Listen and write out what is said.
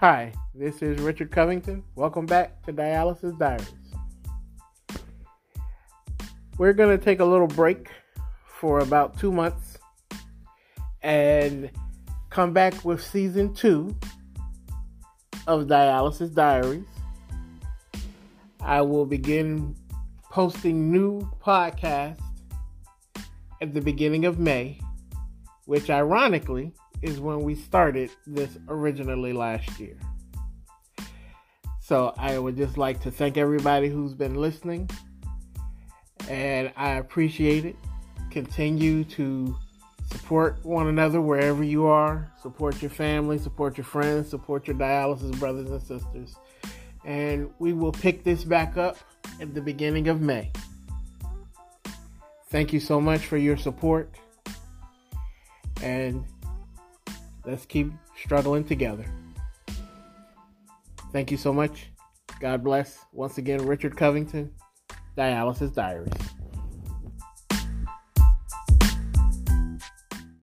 Hi, this is Richard Covington. Welcome back to Dialysis Diaries. We're going to take a little break for about 2 months and come back with season 2 of Dialysis Diaries. I will begin posting new podcasts at the beginning of May, which ironically is when we started this originally last year. So I would just like to thank everybody who's been listening, and I appreciate it. Continue to support one another wherever you are. Support your family, support your friends, support your dialysis brothers and sisters. And we will pick this back up at the beginning of May. Thank you so much for your support, and let's keep struggling together. Thank you so much. God bless. Once again, Richard Covington, Dialysis Diaries.